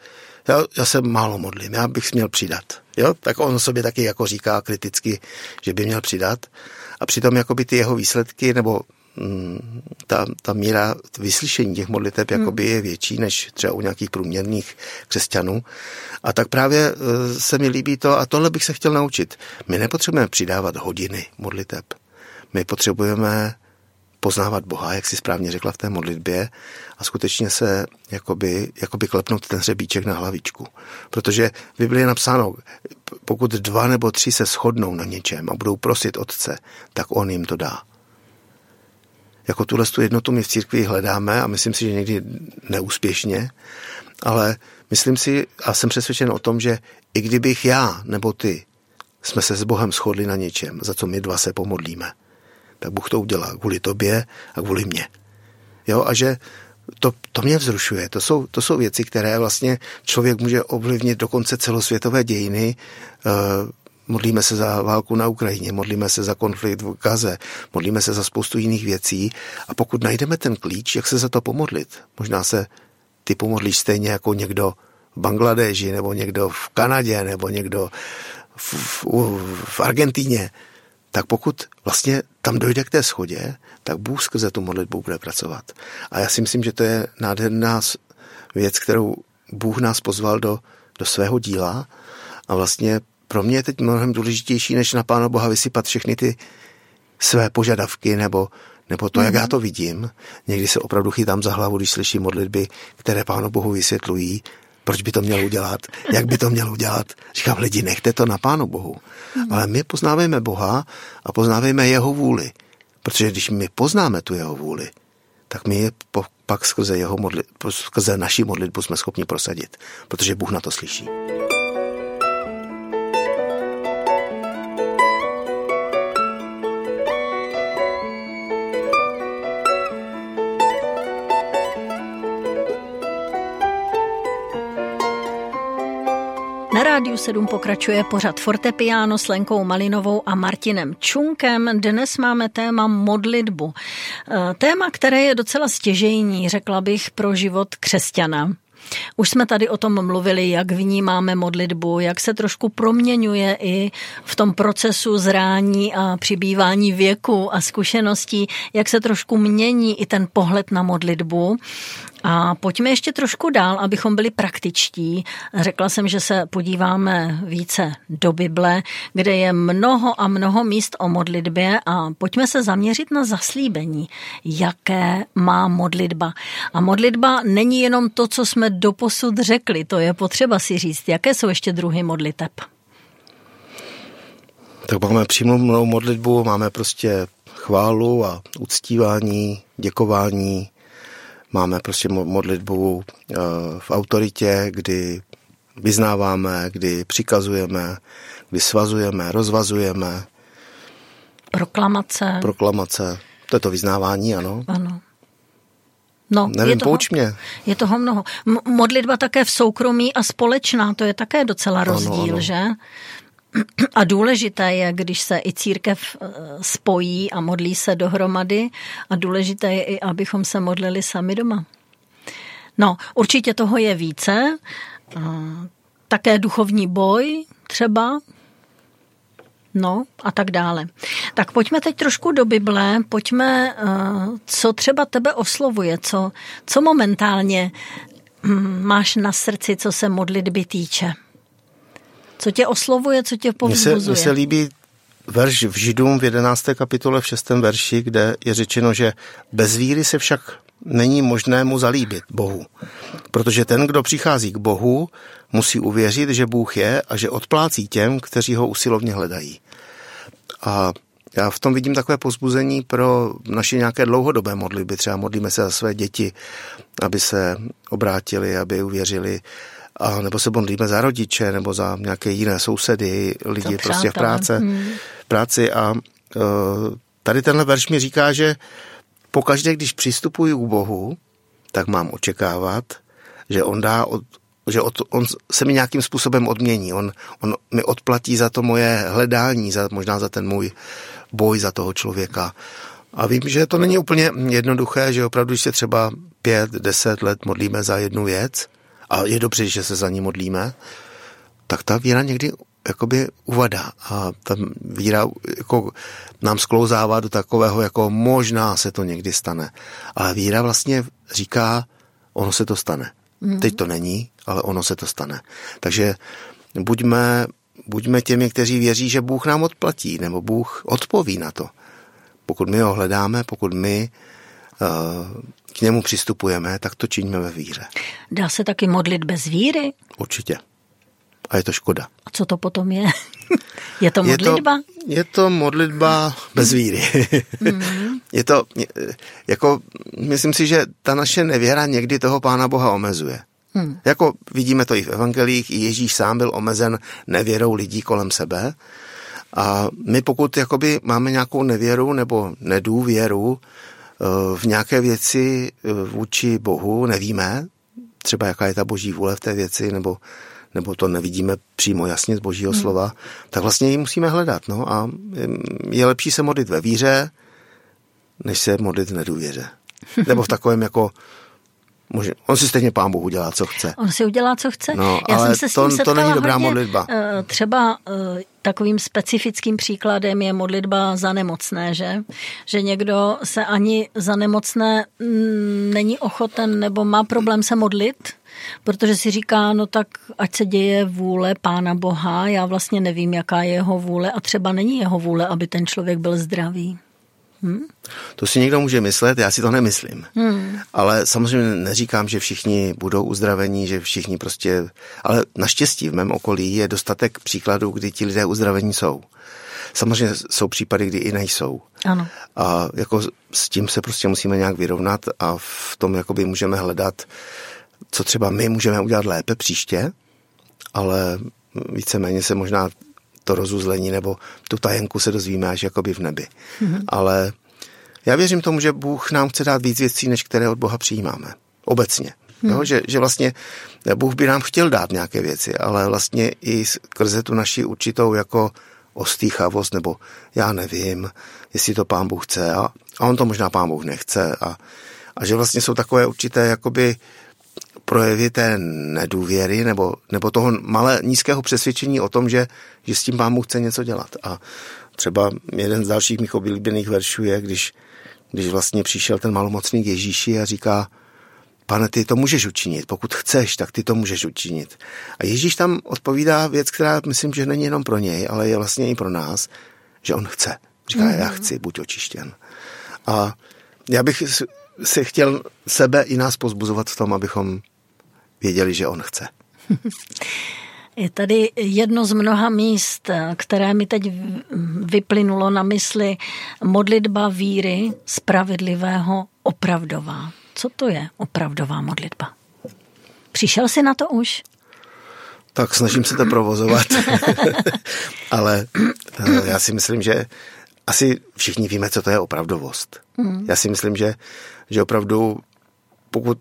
já, já se málo modlím, já bych měl přidat. Jo? Tak on sobě taky jako říká kriticky, že by měl přidat. A přitom jakoby ty jeho výsledky, nebo mm, ta, ta míra vyslyšení těch modliteb hmm. jakoby je větší než třeba u nějakých průměrných křesťanů. A tak právě se mi líbí to, a tohle bych se chtěl naučit. My nepotřebujeme přidávat hodiny modliteb. My potřebujeme poznávat Boha, jak jsi správně řekla v té modlitbě, a skutečně se jakoby, jakoby klepnout ten hřebíček na hlavičku. Protože v Biblii je napsáno, pokud dva nebo tři se shodnou na něčem a budou prosit Otce, tak On jim to dá. Jako tuhle tu jednotu my v církvi hledáme a myslím si, že někdy neúspěšně, ale myslím si a jsem přesvědčen o tom, že i kdybych já nebo ty jsme se s Bohem shodli na něčem, za co my dva se pomodlíme, tak Bůh to udělá kvůli tobě a kvůli mně. Jo, a že to, to mě vzrušuje. To jsou, to jsou věci, které vlastně člověk může ovlivnit dokonce celosvětové dějiny. E, modlíme se za válku na Ukrajině, modlíme se za konflikt v Gaze, modlíme se za spoustu jiných věcí. A pokud najdeme ten klíč, jak se za to pomodlit? Možná se ty pomodlíš stejně jako někdo v Bangladeži, nebo někdo v Kanadě, nebo někdo v, v, v Argentíně. Tak pokud vlastně tam dojde k té shodě, tak Bůh skrze tu modlitbu bude pracovat. A já si myslím, že to je nádherná věc, kterou Bůh nás pozval do, do svého díla. A vlastně pro mě je teď mnohem důležitější, než na Pána Boha vysypat všechny ty své požadavky nebo, nebo to, mm-hmm. jak já to vidím. Někdy se opravdu chytám za hlavu, když slyším modlitby, které Pánu Bohu vysvětlují, proč by to mělo udělat, jak by to mělo udělat. Říkám, lidi, nechte to na Pánu Bohu. Ale my poznávejme Boha a poznávejme jeho vůli. Protože když my poznáme tu jeho vůli, tak my je pak skrze, jeho modlitbu, skrze naši modlitbu jsme schopni prosadit. Protože Bůh na to slyší. Na Rádiu sedm pokračuje pořad Fortepiano s Lenkou Malinovou a Martinem Čunkem. Dnes máme téma modlitbu. Téma, které je docela stěžejní, řekla bych, pro život křesťana. Už jsme tady o tom mluvili, jak vnímáme modlitbu, jak se trošku proměňuje i v tom procesu zrání a přibývání věku a zkušeností, jak se trošku mění i ten pohled na modlitbu. A pojďme ještě trošku dál, abychom byli praktičtí. Řekla jsem, že se podíváme více do Bible, kde je mnoho a mnoho míst o modlitbě a pojďme se zaměřit na zaslíbení, jaké má modlitba. A modlitba není jenom to, co jsme doposud řekli, to je potřeba si říct. Jaké jsou ještě druhy modliteb? Tak máme přímluvnou modlitbu, máme prostě chválu a uctívání, děkování. Máme prostě modlitbu v autoritě, kdy vyznáváme, kdy přikazujeme, kdy svazujeme, rozvazujeme. Proklamace. Proklamace. To je to vyznávání, ano. Ano. No, nevím, je toho, pouč mě. Je toho mnoho. M- modlitba také v soukromí a společná, to je také docela rozdíl, ano, ano. že? A důležité je, když se i církev spojí a modlí se dohromady, a důležité je i, abychom se modlili sami doma. No, určitě toho je více. Také duchovní boj třeba. No a tak dále. Tak pojďme teď trošku do Bible, pojďme, co třeba tebe oslovuje, co, co momentálně máš na srdci, co se modlitby týče. Co tě oslovuje, co tě povzbuzuje? Mně se, mně se líbí verš v Židům v jedenácté kapitole v šestém verši, kde je řečeno, že bez víry se však není možné mu zalíbit Bohu. Protože ten, kdo přichází k Bohu, musí uvěřit, že Bůh je a že odplácí těm, kteří ho usilovně hledají. A já v tom vidím takové povzbuzení pro naše nějaké dlouhodobé modlitby. Třeba modlíme se za své děti, aby se obrátili, aby uvěřili. A nebo se modlíme za rodiče, nebo za nějaké jiné sousedy, lidi prostě v práce, hmm. práci. A tady tenhle verš mi říká, že pokaždé, když přistupuji k Bohu, tak mám očekávat, že on dá od, že od, on se mi nějakým způsobem odmění. On, on mi odplatí za to moje hledání, za, možná za ten můj boj za toho člověka. A vím, že to není úplně jednoduché, že opravdu, když se třeba pět, deset let modlíme za jednu věc, a je dobře, že se za ní modlíme, tak ta víra někdy jakoby uvadá. A ta víra jako nám sklouzává do takového, jako možná se to někdy stane. Ale víra vlastně říká, ono se to stane. Mm-hmm. Teď to není, ale ono se to stane. Takže buďme, buďme těmi, kteří věří, že Bůh nám odplatí, nebo Bůh odpoví na to. Pokud my ho hledáme, pokud my uh, k němu přistupujeme, tak to činíme ve víře. Dá se taky modlit bez víry? Určitě. A je to škoda. A co to potom je? Je to modlitba? Je to, je to modlitba bez víry. Mm-hmm. Je to, jako, myslím si, že ta naše nevěra někdy toho Pána Boha omezuje. Mm. Jako vidíme to i v evangelích, i Ježíš sám byl omezen nevěrou lidí kolem sebe. A my pokud jakoby máme nějakou nevěru nebo nedůvěru v nějaké věci vůči Bohu, nevíme, třeba jaká je ta boží vůle v té věci, nebo nebo to nevidíme přímo jasně z božího hmm. slova, tak vlastně ji musíme hledat. No? A je lepší se modlit ve víře, než se modlit v nedůvěře. Nebo v takovém jako, možná, on si stejně Pán Bůh udělá, co chce. On si udělá, co chce. No, Já ale jsem se s tím to, to není dobrá hodně, modlitba. Třeba takovým specifickým příkladem je modlitba za nemocné, že? Že někdo se ani za nemocné není ochoten nebo má problém se modlit, protože si říká, no tak ať se děje vůle Pána Boha, já vlastně nevím, jaká je jeho vůle a třeba není jeho vůle, aby ten člověk byl zdravý. Hm? To si někdo může myslet, já si to nemyslím. Hmm. Ale samozřejmě neříkám, že všichni budou uzdravení, že všichni prostě... Ale naštěstí v mém okolí je dostatek příkladů, kdy ti lidé uzdravení jsou. Samozřejmě jsou případy, kdy i nejsou. Ano. A jako s tím se prostě musíme nějak vyrovnat a v tom jakoby můžeme hledat, co třeba my můžeme udělat lépe příště, ale víceméně se možná to rozuzlení nebo tu tajenku se dozvíme až jakoby v nebi. Mm-hmm. Ale já věřím tomu, že Bůh nám chce dát víc věcí, než které od Boha přijímáme. Obecně. Mm-hmm. No, že, že vlastně Bůh by nám chtěl dát nějaké věci, ale vlastně i skrze tu naši určitou jako ostýchavost, nebo já nevím, jestli to Pán Bůh chce a, a on to možná Pán Bůh nechce a, a že vlastně jsou takové určité jakoby projevy té nedůvěry nebo, nebo toho malé nízkého přesvědčení o tom, že, že s tím Pán Bůh chce něco dělat. A třeba jeden z dalších mých oblíbených veršů je, když, když vlastně přišel ten malomocný k Ježíši a říká, Pane, ty to můžeš učinit, pokud chceš, tak ty to můžeš učinit. A Ježíš tam odpovídá věc, která myslím, že není jenom pro něj, ale je vlastně i pro nás, že on chce. Říká, mm-hmm. já chci, buď očištěn. A já bych si chtěl sebe i nás pozbuzovat v tom, abychom věděli, že on chce. Je tady jedno z mnoha míst, které mi teď vyplynulo na mysli. Modlitba víry spravedlivého opravdová. Co to je opravdová modlitba? Přišel jsi na to už? Tak snažím se to provozovat. Ale já si myslím, že asi všichni víme, co to je opravdovost. Mm. Já si myslím, že, že opravdu pokud...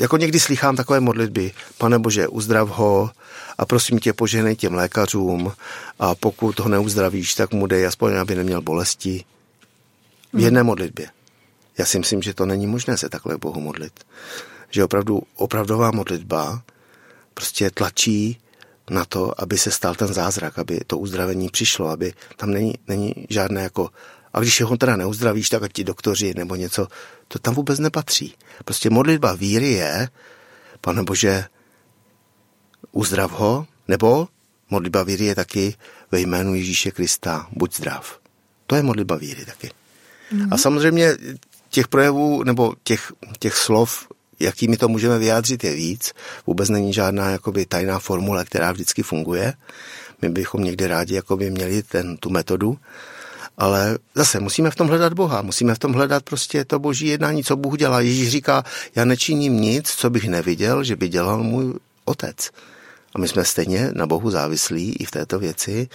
Jako někdy slychám takové modlitby, Pane Bože, uzdrav ho a prosím tě, požehnej těm lékařům a pokud ho neuzdravíš, tak mu dej aspoň, aby neměl bolesti. V jedné modlitbě. Já si myslím, že to není možné se takhle Bohu modlit. Že opravdu opravdová modlitba prostě tlačí na to, aby se stal ten zázrak, aby to uzdravení přišlo, aby tam není, není žádné jako... A když ho teda neuzdravíš, tak ať ti doktoři nebo něco, to tam vůbec nepatří. Prostě modlitba víry je, Pane Bože, uzdrav ho, nebo Modlitba víry je taky ve jménu Ježíše Krista, buď zdrav. To je modlitba víry taky. Mm-hmm. A samozřejmě těch projevů nebo těch, těch slov, jakými to můžeme vyjádřit, je víc. Vůbec není žádná jakoby tajná formule, která vždycky funguje. My bychom někdy rádi jakoby měli ten, tu metodu, ale zase musíme v tom hledat Boha, musíme v tom hledat prostě to boží jednání, co Bůh dělá. Ježíš říká, já nečiním nic, co bych neviděl, že by dělal můj otec. A my jsme stejně na Bohu závislí i v této věci.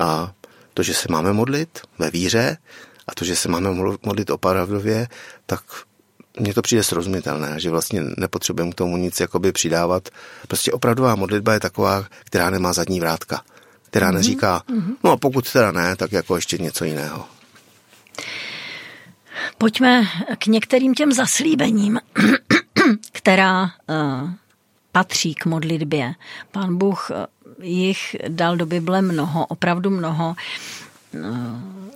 A to, že se máme modlit ve víře a to, že se máme modlit opravdově, tak mně to přijde srozumitelné, že vlastně nepotřebujeme k tomu nic jakoby přidávat. Prostě opravdová modlitba je taková, která nemá zadní vrátka, která mm-hmm. neříká, mm-hmm. no a pokud teda ne, tak jako ještě něco jiného. Pojďme k některým těm zaslíbením, která uh, patří k modlitbě. Pán Bůh jich dal do Bible mnoho, opravdu mnoho. Uh,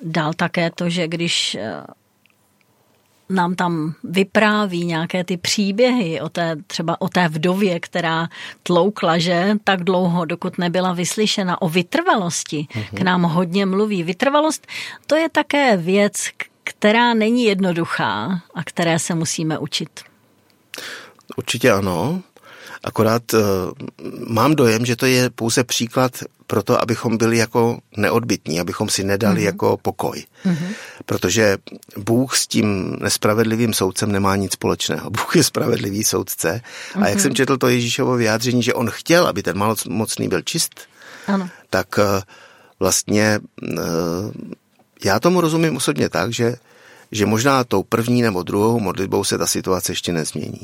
dal také to, že když... Uh, nám tam vypráví nějaké ty příběhy o té, třeba o té vdově, která tloukla, že tak dlouho, dokud nebyla vyslyšena, o vytrvalosti. K nám hodně mluví. Vytrvalost, to je také věc, která není jednoduchá a které se musíme učit. Určitě ano. Akorát uh, mám dojem, že to je pouze příklad pro to, abychom byli jako neodbytní, abychom si nedali mm-hmm. jako pokoj. Mm-hmm. Protože Bůh s tím nespravedlivým soudcem nemá nic společného. Bůh je spravedlivý soudce. Mm-hmm. A jak jsem četl to Ježíšovo vyjádření, že on chtěl, aby ten malomocný byl čist, ano. tak uh, vlastně uh, já tomu rozumím osobně tak, že, že možná tou první nebo druhou modlitbou se ta situace ještě nezmění.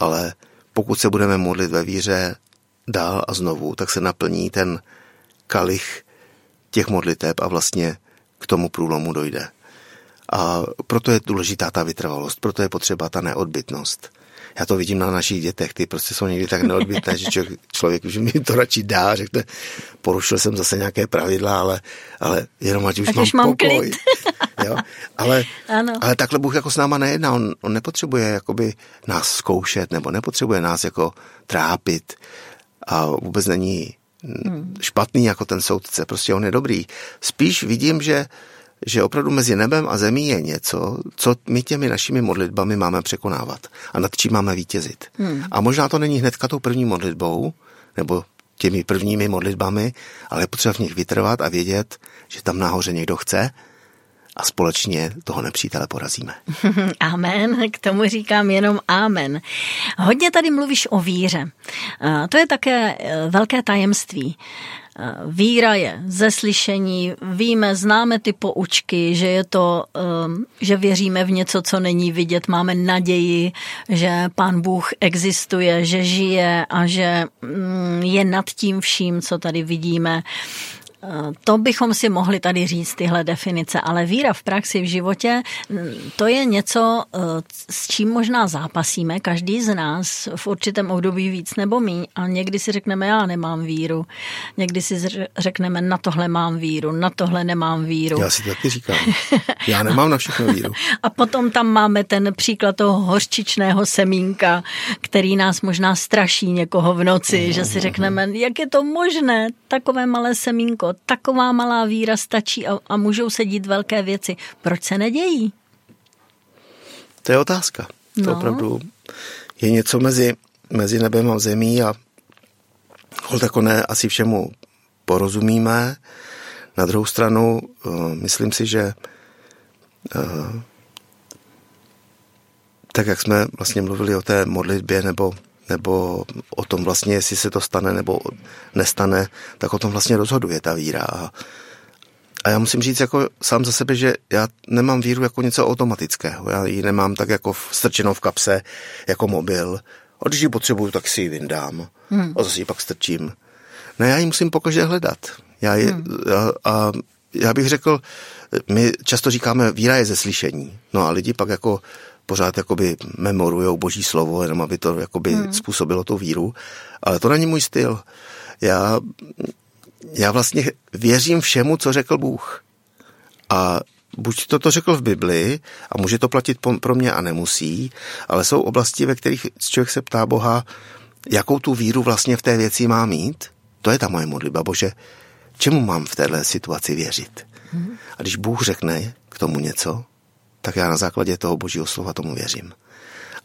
Ale pokud se budeme modlit ve víře dál a znovu, tak se naplní ten kalich těch modliteb a vlastně k tomu průlomu dojde. A proto je důležitá ta vytrvalost, proto je potřeba ta neodbytnost. Já to vidím na našich dětech, ty prostě jsou někdy tak neodbytné, že člověk už mi to radši dá, řekne, porušil jsem zase nějaké pravidla, ale, ale jenom ať už ať mám, mám pokoj. Jo? Ale, ale takhle Bůh jako s náma nejedná, on, on nepotřebuje jakoby nás zkoušet, nebo nepotřebuje nás jako trápit a vůbec není špatný jako ten soudce, prostě on je dobrý. Spíš vidím, že že opravdu mezi nebem a zemí je něco, co my těmi našimi modlitbami máme překonávat a nad čím máme vítězit. Hmm. A možná to není hnedka tou první modlitbou, nebo těmi prvními modlitbami, ale je potřeba v nich vytrvat a vědět, že tam nahoře někdo chce a společně toho nepřítele porazíme. Amen, k tomu říkám jenom amen. Hodně tady mluvíš o víře. To je také velké tajemství. Víra je ze slyšení, víme, známe ty poučky, že je to, že věříme v něco, co není vidět, máme naději, že Pán Bůh existuje, že žije a že je nad tím vším, co tady vidíme. To bychom si mohli tady říct, tyhle definice, ale víra v praxi, v životě, to je něco, s čím možná zápasíme, každý z nás v určitém období víc nebo míň a někdy si řekneme, já nemám víru, někdy si řekneme, na tohle mám víru, na tohle nemám víru. Já si to taky říkám, já nemám na všechno víru. A potom tam máme ten příklad toho hořčičného semínka, který nás možná straší někoho v noci, že si řekneme, jak je to možné, takové malé semínko, taková malá víra stačí a, a můžou se dít velké věci. Proč se nedějí? To je otázka. No. To opravdu je něco mezi, mezi nebem a zemí a tak ne, asi všemu porozumíme. Na druhou stranu uh, myslím si, že uh, tak, jak jsme vlastně mluvili o té modlitbě nebo nebo o tom vlastně, jestli se to stane nebo nestane, tak o tom vlastně rozhoduje ta víra. A, a já musím říct jako sám za sebe, že já nemám víru jako něco automatického. Já ji nemám tak jako strčenou v kapse, jako mobil. A když ji potřebuju, tak si ji vyndám. Hmm. A zase ji pak strčím. Ne, já ji musím pokaždé hledat. Já ji, hmm. a, a já bych řekl, my často říkáme, víra je ze slyšení. No a lidi pak jako pořád jakoby memorujou boží slovo, jenom aby to jakoby hmm. způsobilo tu víru. Ale to není můj styl. Já, já vlastně věřím všemu, co řekl Bůh. A buď to, to řekl v Bibli, a může to platit pro mě a nemusí, ale jsou oblasti, ve kterých člověk se ptá Boha, jakou tu víru vlastně v té věci má mít. To je ta moje modlitba. Bože, čemu mám v téhle situaci věřit? Mm-hmm. A když Bůh řekne k tomu něco, tak já na základě toho Božího slova tomu věřím.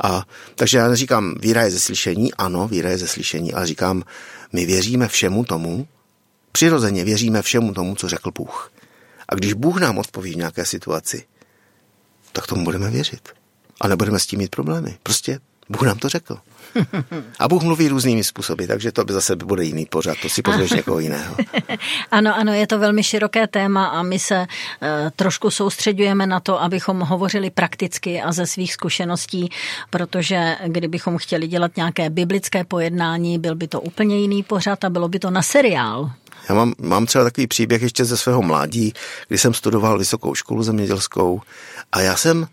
A takže já neříkám, víra je ze slyšení, ano, víra je ze slyšení, ale říkám, my věříme všemu tomu, přirozeně věříme všemu tomu, co řekl Bůh. A když Bůh nám odpoví v nějaké situaci, tak tomu budeme věřit. A nebudeme s tím mít problémy. Prostě Bůh nám to řekl. A Bůh mluví různými způsoby, takže to zase bude jiný pořad, to si pozveš někoho jiného. Ano, ano, je to velmi široké téma a my se uh, trošku soustředujeme na to, abychom hovořili prakticky a ze svých zkušeností, protože kdybychom chtěli dělat nějaké biblické pojednání, byl by to úplně jiný pořad a bylo by to na seriál. Já mám, mám třeba takový příběh ještě ze svého mládí, kdy jsem studoval vysokou školu zemědělskou a já jsem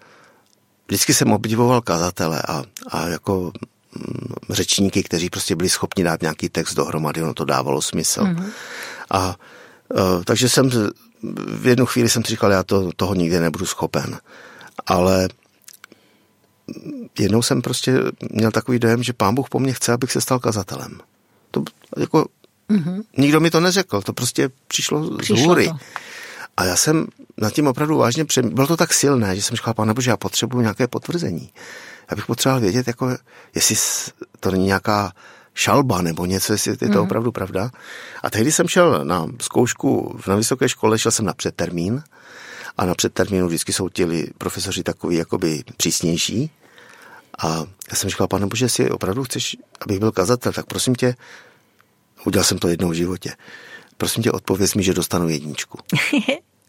vždycky jsem obdivoval kazatele a, a jako řečníky, kteří prostě byli schopni dát nějaký text dohromady, ono to dávalo smysl. Mm-hmm. A, a takže jsem v jednu chvíli jsem si říkal, já to, toho nikdy nebudu schopen. Ale jednou jsem prostě měl takový dojem, že Pán Bůh po mně chce, abych se stal kazatelem. To jako mm-hmm. nikdo mi to neřekl, to prostě přišlo, přišlo z hůry. To. A já jsem nad tím opravdu vážně přemýšlel. Bylo to tak silné, že jsem říkal, Pane Bože, já potřebuji nějaké potvrzení. Já bych potřeboval vědět, jako, jestli to není nějaká šalba nebo něco, jestli je to opravdu pravda. A tehdy jsem šel na zkoušku na vysoké škole, šel jsem na předtermín a na předtermínu vždycky jsou ti profesoři takový jakoby přísnější. A já jsem říkal, Pane Bože, jestli opravdu chceš, abych byl kazatel, tak prosím tě, udělal jsem to jednou v životě, prosím tě, odpověz mi, že dostanu jedničku.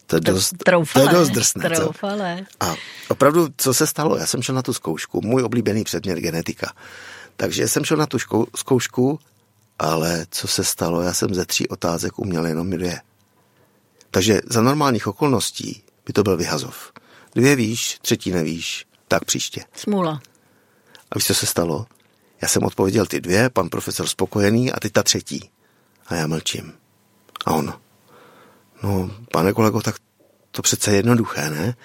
To je dost, troufale, to je dost drsné. Troufale. A opravdu, co se stalo? Já jsem šel na tu zkoušku, můj oblíbený předmět genetika. Takže jsem šel na tu škou, zkoušku, ale co se stalo? Já jsem ze tří otázek uměl jenom dvě. Takže za normálních okolností by to byl vyhazov. Dvě víš, třetí nevíš, tak příště. Smůla. A víš, co se stalo? Já jsem odpověděl ty dvě, pan profesor spokojený a ty ta třetí. A já mlčím. A on... No, pane kolego, tak to přece je jednoduché, ne?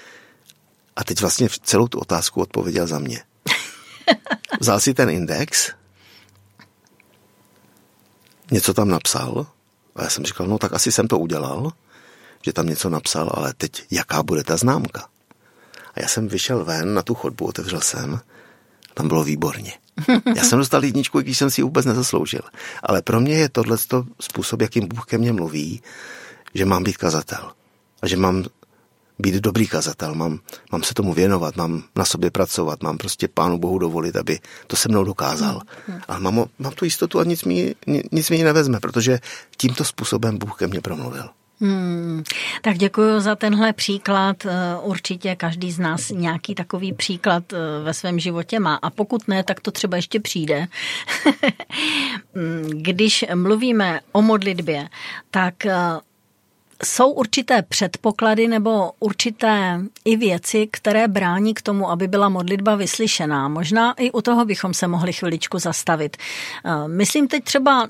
A teď vlastně celou tu otázku odpověděl za mě. Vzal si ten index, něco tam napsal, a já jsem říkal, no tak asi jsem to udělal, že tam něco napsal, ale teď jaká bude ta známka? A já jsem vyšel ven na tu chodbu, otevřel jsem, tam bylo výborně. Já jsem dostal jedničku, když jsem si vůbec nezasloužil. Ale pro mě je tohleto způsob, jakým Bůh ke mně mluví, že mám být kazatel a že mám být dobrý kazatel, mám, mám se tomu věnovat, mám na sobě pracovat, mám prostě Pánu Bohu dovolit, aby to se mnou dokázal. Ale mám, mám tu jistotu a nic mi, nic mi nevezme, protože tímto způsobem Bůh ke mně promluvil. Hmm, tak děkuji za tenhle příklad. Určitě každý z nás nějaký takový příklad ve svém životě má. A pokud ne, tak to třeba ještě přijde. Když mluvíme o modlitbě, tak... Jsou určité předpoklady nebo určité i věci, které brání k tomu, aby byla modlitba vyslyšená. Možná i u toho bychom se mohli chviličku zastavit. Myslím teď třeba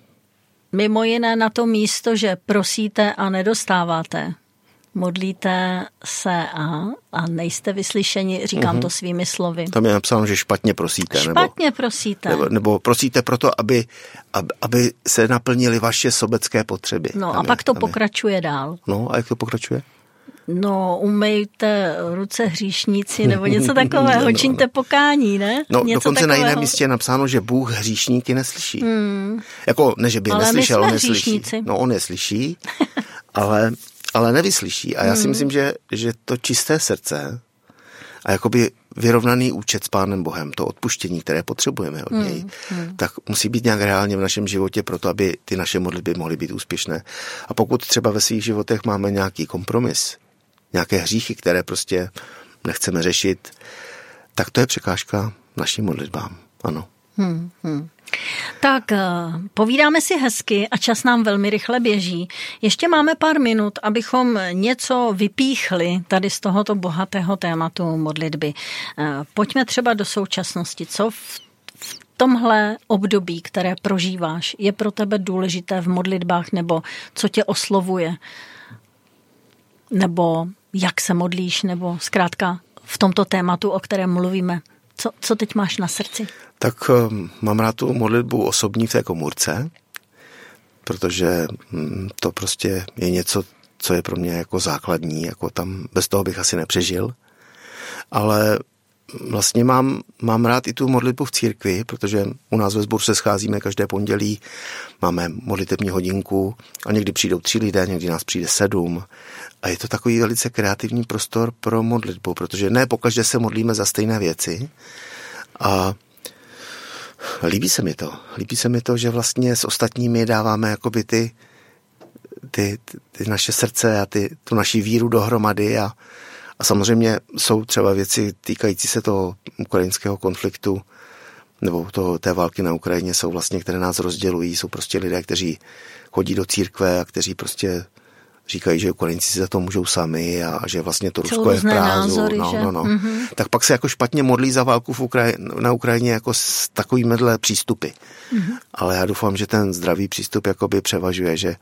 mimo jiné na to místo, že prosíte a nedostáváte. Modlíte se a, a nejste vyslyšeni, říkám mm-hmm. to svými slovy. Tam je napsáno, že špatně prosíte. Špatně nebo, prosíte. Nebo, nebo prosíte proto, aby, aby, aby se naplnily vaše sobecké potřeby. No tam a je, pak to pokračuje je. dál. No a jak to pokračuje? No umyjte ruce hříšníci nebo něco takového, čiňte pokání, ne? No něco dokonce takového. Na jiném místě je napsáno, že Bůh hříšníky neslyší. Hmm. Jako ne, že by ale neslyšel, on neslyší. No on je slyší, ale... Ale nevyslyší. A já si myslím, že, že to čisté srdce a jakoby vyrovnaný účet s Pánem Bohem, to odpuštění, které potřebujeme od něj, mm. tak musí být nějak reálně v našem životě proto, aby ty naše modlitby mohly být úspěšné. A pokud třeba ve svých životech máme nějaký kompromis, nějaké hříchy, které prostě nechceme řešit, tak to je překážka našim modlitbám. Ano. Hmm, hmm. Tak povídáme si hezky a čas nám velmi rychle běží. Ještě máme pár minut, abychom něco vypíchli tady z tohoto bohatého tématu modlitby. Pojďme třeba do současnosti. Co v, v tomhle období, které prožíváš, je pro tebe důležité v modlitbách, nebo co tě oslovuje? Nebo jak se modlíš, nebo zkrátka v tomto tématu, o kterém mluvíme? Co, co teď máš na srdci? Tak um, mám rád tu modlitbu osobní v té komůrce. protože to prostě je něco, co je pro mě jako základní, jako tam bez toho bych asi nepřežil. Ale vlastně mám, mám rád i tu modlitbu v církvi, protože u nás ve sboru se scházíme každé pondělí, máme modlitební hodinku a někdy přijdou tři lidé, někdy nás přijde sedm a je to takový velice kreativní prostor pro modlitbu, protože ne pokaždé se modlíme za stejné věci a líbí se mi to. Líbí se mi to, že vlastně s ostatními dáváme jakoby ty, ty, ty naše srdce a ty, tu naši víru dohromady a A samozřejmě jsou třeba věci týkající se toho ukrajinského konfliktu nebo toho, té války na Ukrajině, jsou vlastně, které nás rozdělují. Jsou prostě lidé, kteří chodí do církve a kteří prostě říkají, že Ukrajinci si za to můžou sami a že vlastně to Rusko je v prázdnu. No, no, no. Mm-hmm. Tak pak se jako špatně modlí za válku v Ukraji- na Ukrajině jako s takovýmhle přístupy. Mm-hmm. Ale já doufám, že ten zdravý přístup jakoby převažuje, že,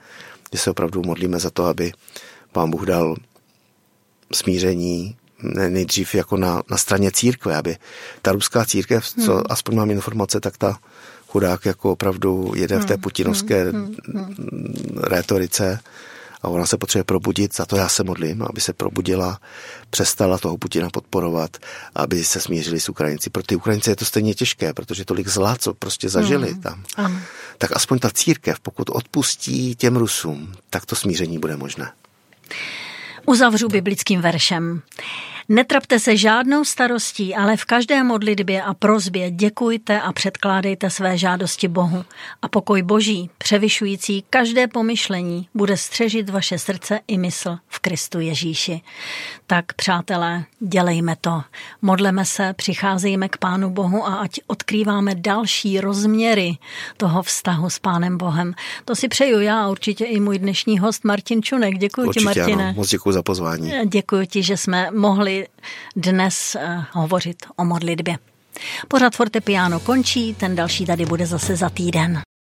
že se opravdu modlíme za to, aby Pán Bůh dal smíření nejdřív jako na, na straně církve, aby ta ruská církev, co hmm. aspoň mám informace, tak ta chudák jako opravdu jede hmm. v té putinovské hmm. rétorice a ona se potřebuje probudit, za to já se modlím, aby se probudila, přestala toho Putina podporovat, aby se smířili s Ukrajinci. Pro ty Ukrajince je to stejně těžké, protože tolik zla, co prostě zažili hmm. tam. Ano. Tak aspoň ta církev, pokud odpustí těm Rusům, tak to smíření bude možné. Uzavřu biblickým veršem. Netrapte se žádnou starostí, ale v každé modlitbě a prosbě děkujte a předkládejte své žádosti Bohu. A pokoj Boží, převyšující každé pomyšlení, bude střežit vaše srdce i mysl v Kristu Ježíši. Tak, přátelé, dělejme to. Modleme se, přicházejme k Pánu Bohu a ať odkrýváme další rozměry toho vztahu s Pánem Bohem. To si přeju já, určitě i můj dnešní host Martin Čunek. Děkuji určitě, ti, Martine. Ano. Moc děkuji za pozvání. Děkuji ti, že jsme mohli dnes hovořit o modlitbě. Pořad Fortepiano končí, ten další tady bude zase za týden.